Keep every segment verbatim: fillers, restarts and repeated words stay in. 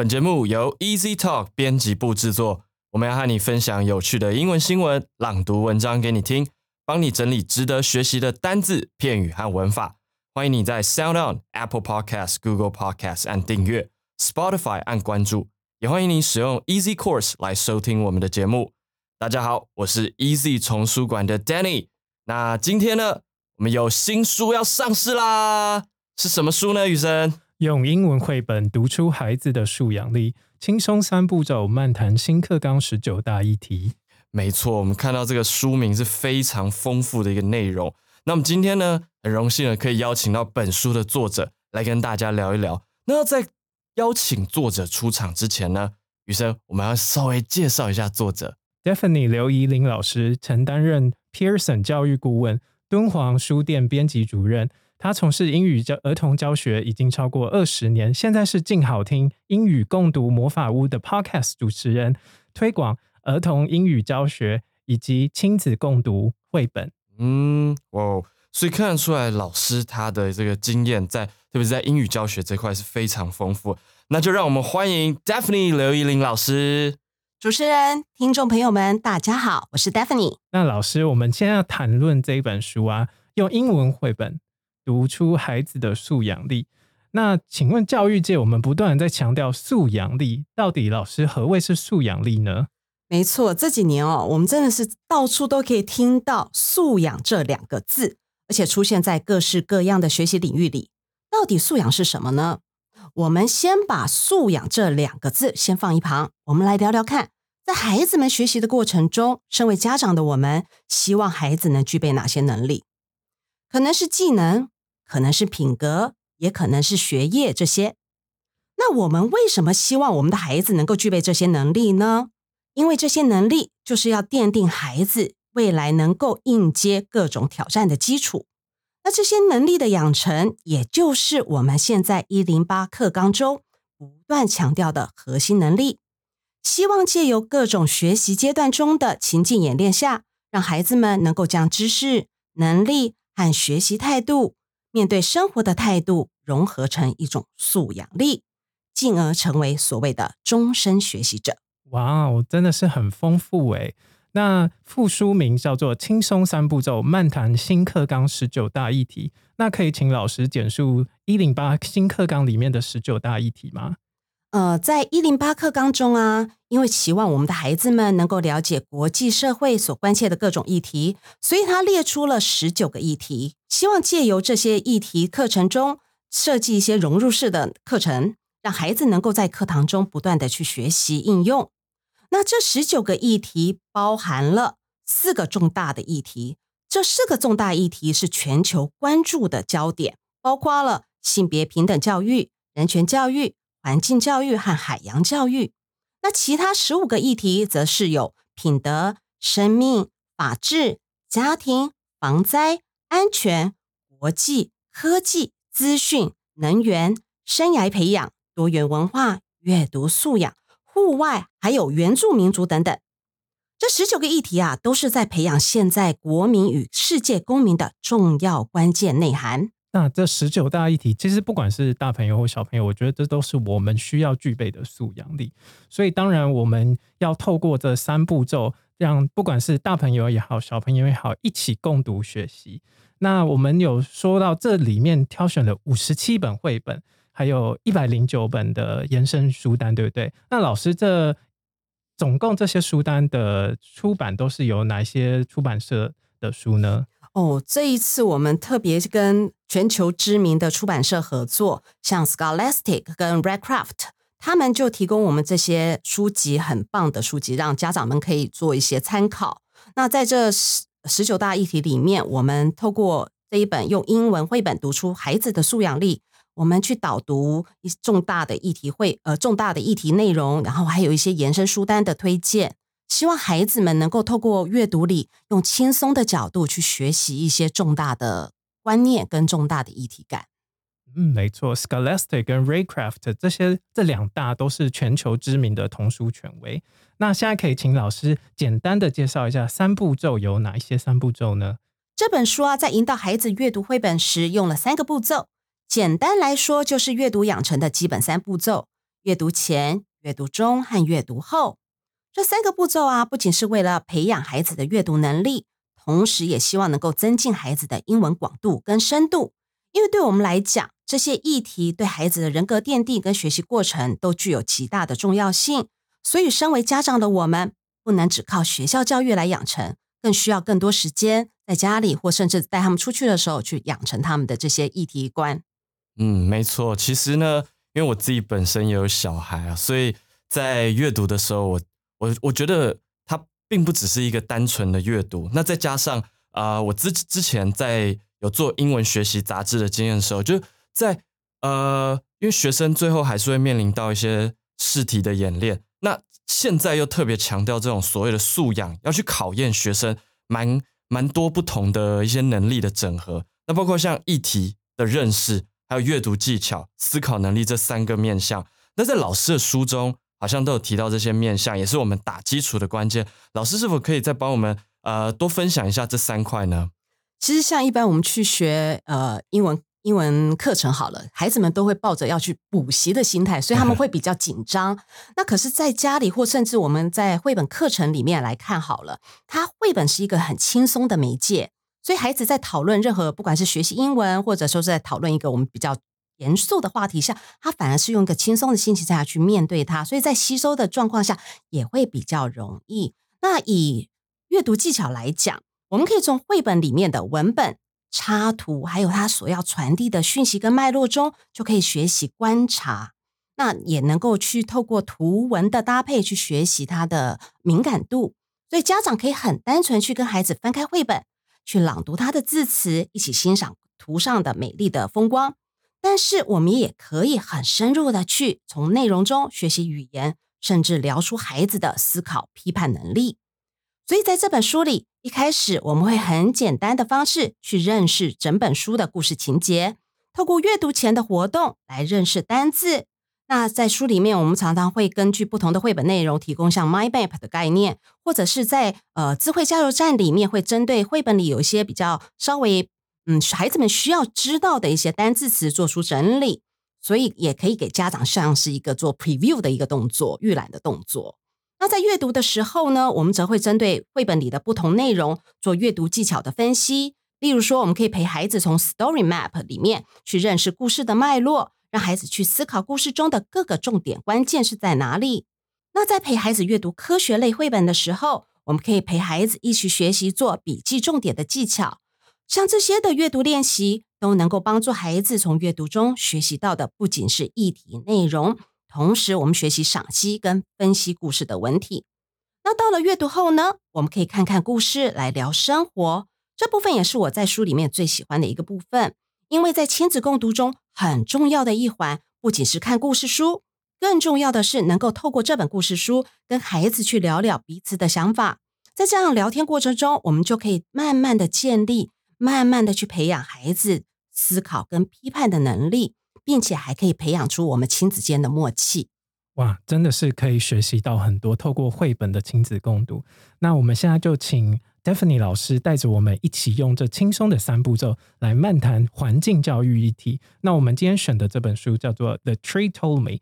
本节目由 EasyTalk 编辑部制作，我们要和你分享有趣的英文新闻，朗读文章给你听，帮你整理值得学习的单字、片语和文法。欢迎你在 Sound on Apple Podcasts、Google Podcasts 按订阅 ，Spotify 按关注，也欢迎你使用 EasyCourse 来收听我们的节目。大家好，我是 Easy 丛书馆的 Danny。那今天呢，我们有新书要上市啦！是什么书呢？雨生？用英文绘本读出孩子的素养力，轻松三步骤，漫谈新课纲十九大议题。没错，我们看到这个书名是非常丰富的一个内容。那我们今天呢，很荣幸的可以邀请到本书的作者来跟大家聊一聊。那在邀请作者出场之前呢，雨生，我们要稍微介绍一下作者。Daphne 刘怡玲老师曾担任 Pearson 教育顾问、敦煌书店编辑主任。他从事英语儿童教学已经超过二十年，现在是静好听英语共读魔法屋的 podcast 主持人，推广儿童英语教学以及亲子共读绘本。嗯，哇，所以看得出来老师他的这个经验在特别在英语教学这块是非常丰富。那就让我们欢迎 Daphne 刘怡玲老师。主持人、听众朋友们大家好，我是 Daphne。 那老师，我们现在要谈论这一本书啊，用英文绘本读出孩子的素养力。那请问教育界我们不断在强调素养力，到底老师何谓是素养力呢？没错，这几年哦，我们真的是到处都可以听到素养这两个字，而且出现在各式各样的学习领域里。到底素养是什么呢？我们先把素养这两个字先放一旁，我们来聊聊看，在孩子们学习的过程中，身为家长的我们希望孩子能具备哪些能力？可能是技能，可能是品格，也可能是学业这些。那我们为什么希望我们的孩子能够具备这些能力呢？因为这些能力就是要奠定孩子未来能够应接各种挑战的基础。那这些能力的养成，也就是我们现在一零八课纲中不断强调的核心能力，希望借由各种学习阶段中的情境演练下，让孩子们能够将知识、能力和学习态度、面对生活的态度融合成一种素养力，进而成为所谓的终身学习者。哇、wow, 真的是很丰富耶。那副书名叫做轻松三步骤，漫谈新课纲十九大议题。那可以请老师简述一零八新课纲里面的十九大议题吗？呃，在一零八课纲中啊，因为期望我们的孩子们能够了解国际社会所关切的各种议题，所以他列出了十九个议题，希望借由这些议题课程中设计一些融入式的课程，让孩子能够在课堂中不断的去学习应用。那这十九个议题包含了四个重大的议题，这四个重大议题是全球关注的焦点，包括了性别平等教育、人权教育、环境教育和海洋教育。那其他十五个议题则是有品德、生命、法治、家庭、防灾、安全、国际、科技、资讯、能源、生涯培养、多元文化、阅读素养、户外，还有原住民族等等。这十九个议题啊，都是在培养现在国民与世界公民的重要关键内涵。那这十九大议题，其实不管是大朋友或小朋友，我觉得这都是我们需要具备的素养力。所以当然我们要透过这三步骤，让不管是大朋友也好，小朋友也好，一起共读学习。那我们有说到这里面挑选了五十七本绘本，还有一百零九本的延伸书单，对不对？那老师，这总共这些书单的出版都是由哪些出版社的书呢？哦，这一次我们特别跟全球知名的出版社合作，像 Scholastic 跟 Redcraft， 他们就提供我们这些书籍，很棒的书籍，让家长们可以做一些参考。那在这十九大议题里面，我们透过这一本用英文绘本读出孩子的素养力，我们去导读重大的议题会呃重大的议题内容，然后还有一些延伸书单的推荐。希望孩子们能够透过阅读里，用轻松的角度去学习一些重大的观念跟重大的议题感。嗯，没错 ，Scholastic 跟 Raycraft 这些这两大都是全球知名的童书权威。那现在可以请老师简单的介绍一下三步骤有哪一些三步骤呢？这本书啊，在引导孩子阅读绘本时用了三个步骤。简单来说，就是阅读养成的基本三步骤。阅读前、阅读中和阅读后。这三个步骤啊，不仅是为了培养孩子的阅读能力，同时也希望能够增进孩子的英文广度跟深度。因为对我们来讲，这些议题对孩子的人格奠定跟学习过程都具有极大的重要性，所以身为家长的我们，不能只靠学校教育来养成，更需要更多时间在家里或甚至带他们出去的时候去养成他们的这些议题观。嗯，没错。其实呢，因为我自己本身也有小孩啊，所以在阅读的时候，我我我觉得它并不只是一个单纯的阅读。那再加上啊、呃，我之之前在有做英文学习杂志的经验的时候，就在呃，因为学生最后还是会面临到一些试题的演练。那现在又特别强调这种所谓的素养，要去考验学生蛮蛮多不同的一些能力的整合。那包括像议题的认识，还有阅读技巧、思考能力这三个面向。那在老师的书中好像都有提到这些面向，也是我们打基础的关键。老师是否可以再帮我们呃多分享一下这三块呢？其实像一般我们去学呃英文英文课程好了，孩子们都会抱着要去补习的心态，所以他们会比较紧张。那可是在家里或甚至我们在绘本课程里面来看好了，它绘本是一个很轻松的媒介，所以孩子在讨论任何不管是学习英文或者说是在讨论一个我们比较严肃的话题下，他反而是用一个轻松的心情下去面对它，所以在吸收的状况下也会比较容易。那以阅读技巧来讲，我们可以从绘本里面的文本、插图还有它所要传递的讯息跟脉络中，就可以学习观察，那也能够去透过图文的搭配去学习它的敏感度。所以家长可以很单纯去跟孩子翻开绘本，去朗读它的字词，一起欣赏图上的美丽的风光。但是我们也可以很深入的去从内容中学习语言，甚至聊出孩子的思考批判能力。所以在这本书里，一开始我们会很简单的方式去认识整本书的故事情节，透过阅读前的活动来认识单字。那在书里面我们常常会根据不同的绘本内容提供像 mind map 的概念，或者是在呃智慧加油站里面会针对绘本里有一些比较稍微嗯，孩子们需要知道的一些单字词做出整理，所以也可以给家长像是一个做 preview 的一个动作，预览的动作。那在阅读的时候呢，我们则会针对绘本里的不同内容做阅读技巧的分析。例如说，我们可以陪孩子从 story map 里面去认识故事的脉络，让孩子去思考故事中的各个重点关键是在哪里。那在陪孩子阅读科学类绘本的时候，我们可以陪孩子一起学习做笔记重点的技巧。像这些的阅读练习都能够帮助孩子从阅读中学习到的不仅是议题内容，同时我们学习赏析跟分析故事的文体。那到了阅读后呢，我们可以看看故事来聊生活，这部分也是我在书里面最喜欢的一个部分。因为在亲子共读中很重要的一环，不仅是看故事书，更重要的是能够透过这本故事书跟孩子去聊聊彼此的想法。在这样聊天过程中，我们就可以慢慢的建立慢慢的去培养孩子思考跟批判的能力，并且还可以培养出我们亲子间的默契。哇，真的是可以学习到很多，透过绘本的亲子共读。那我们现在就请 Daphne 老师带着我们一起用这轻松的三步骤来漫谈环境教育议题。那我们今天选的这本书叫做 The Tree Told Me，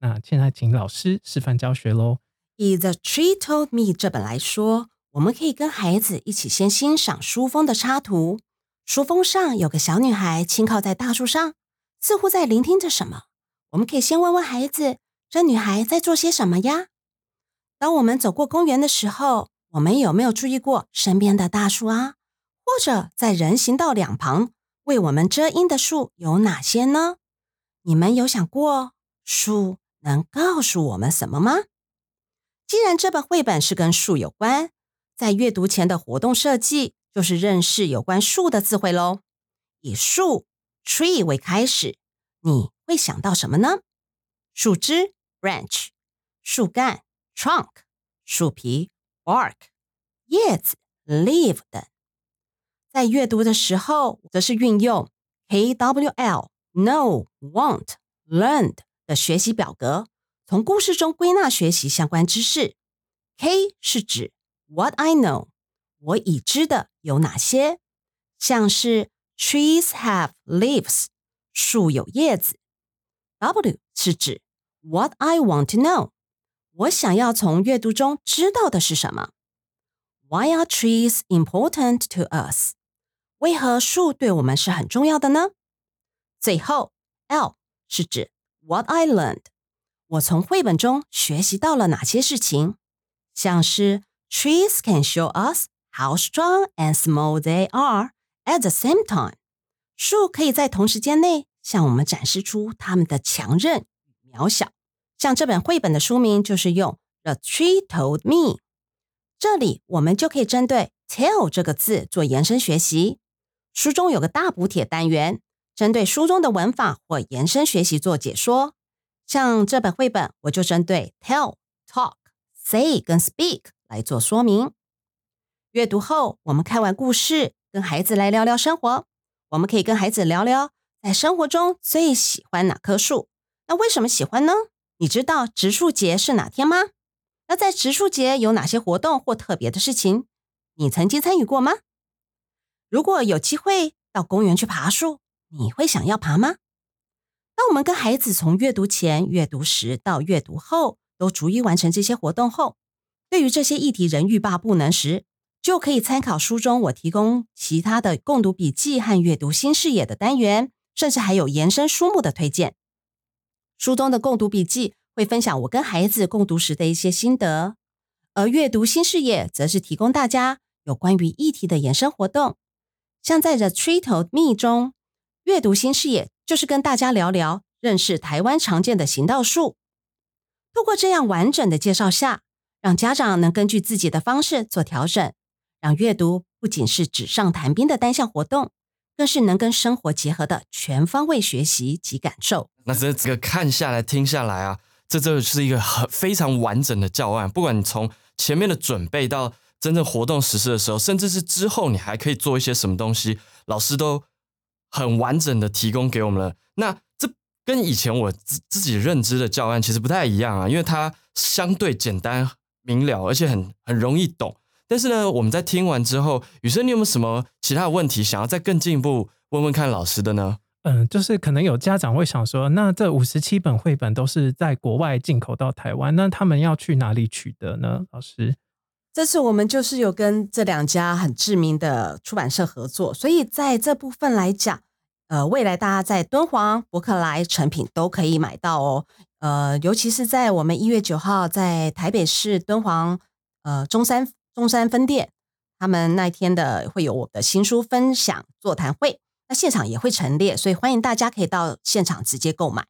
那现在请老师示范教学咯。以 The Tree Told Me 这本来说，我们可以跟孩子一起先欣赏书封的插图。书封上有个小女孩轻靠在大树上，似乎在聆听着什么。我们可以先问问孩子，这女孩在做些什么呀？当我们走过公园的时候，我们有没有注意过身边的大树啊？或者在人行道两旁为我们遮阴的树有哪些呢？你们有想过树能告诉我们什么吗？既然这本绘本是跟树有关，在阅读前的活动设计就是认识有关树的词汇咯。以树 tree 为开始，你会想到什么呢？树枝 branch， 树干 trunk， 树皮 bark， 叶子 leaf 等。在阅读的时候，则是运用 K W L know want learned 的学习表格，从故事中归纳学习相关知识。 K 是指What I know， 我已知的有哪些，像是 Trees have leaves， 树有叶子。W 是指 What I want to know. 我想要从阅读中知道的是什么？ Why are trees important to us? 为何树对我们是很重要的呢？最后 L 是指 What I learned. 我从绘本中学习到了哪些事情？像是 Trees can show us how strong and small they are at the same time. 树可以在同时间内向我们展示出它们的强韧与渺小。像这本绘本的书名就是用 The Tree Told Me。这里我们就可以针对 tell 这个字做延伸学习。书中有个大补帖单元，针对书中的文法或延伸学习做解说。像这本绘本，我就针对 tell, talk, say 跟 speak 来做说明。阅读后，我们看完故事，跟孩子来聊聊生活。我们可以跟孩子聊聊在生活中最喜欢哪棵树。那为什么喜欢呢？你知道植树节是哪天吗？那在植树节有哪些活动或特别的事情？你曾经参与过吗？如果有机会到公园去爬树，你会想要爬吗？当我们跟孩子从阅读前、阅读时到阅读后都逐一完成这些活动后，对于这些议题仍欲罢不能时，就可以参考书中我提供其他的共读笔记和阅读新视野的单元，甚至还有延伸书目的推荐。书中的共读笔记会分享我跟孩子共读时的一些心得，而阅读新视野则是提供大家有关于议题的延伸活动。像在 The Tree Told Me 中，阅读新视野就是跟大家聊聊认识台湾常见的行道树。透过这样完整的介绍下，让家长能根据自己的方式做调整，让阅读不仅是纸上谈兵的单项活动，更是能跟生活结合的全方位学习及感受。那这个看下来听下来啊，这就是一个很非常完整的教案，不管你从前面的准备到真正活动实施的时候，甚至是之后你还可以做一些什么东西，老师都很完整的提供给我们了。那这跟以前我自己认知的教案其实不太一样啊，因为它相对简单明了，而且 很, 很容易懂。但是呢，我们在听完之后，宇生你有没有什么其他的问题想要再更进一步问问看老师的呢？嗯，就是可能有家长会想说，那这五十七本绘本都是在国外进口到台湾，那他们要去哪里取得呢？老师，这次我们就是有跟这两家很知名的出版社合作，所以在这部分来讲，呃，未来大家在敦煌、博客来成品都可以买到哦。呃，尤其是在我们一月九号在台北市敦煌呃中山中山分店，他们那天的会有我的新书分享座谈会，那现场也会陈列，所以欢迎大家可以到现场直接购买。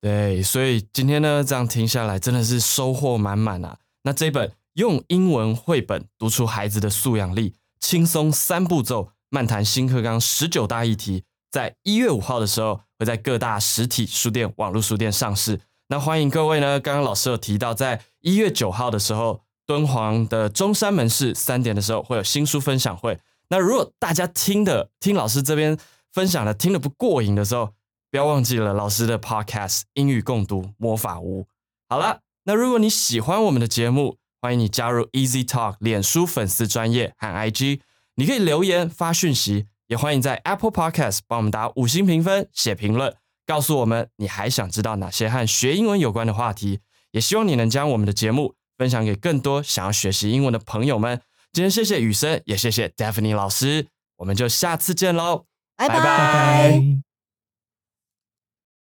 对，所以今天呢，这样听下来真的是收获满满啊！那这本用英文绘本读出孩子的素养力，轻松三步骤，漫谈新课纲十九大议题，在一月五号的时候会在各大实体书店、网络书店上市。那欢迎各位呢，刚刚老师有提到，在一月九号的时候，敦煌的中山门市三点的时候会有新书分享会。那如果大家听的听老师这边分享的听得不过瘾的时候，不要忘记了老师的 podcast 英语共读魔法屋。好了，那如果你喜欢我们的节目，欢迎你加入 EasyTalk 脸书粉丝专页和 I G， 你可以留言发讯息，也欢迎在 Apple Podcast 帮我们打五星评分，写评论告诉我们你还想知道哪些和学英文有关的话题。也希望你能将我们的节目分享给更多想要学习英文的朋友们。今天谢谢宇生，也谢谢 Daphne 老师，我们就下次见喽，拜拜。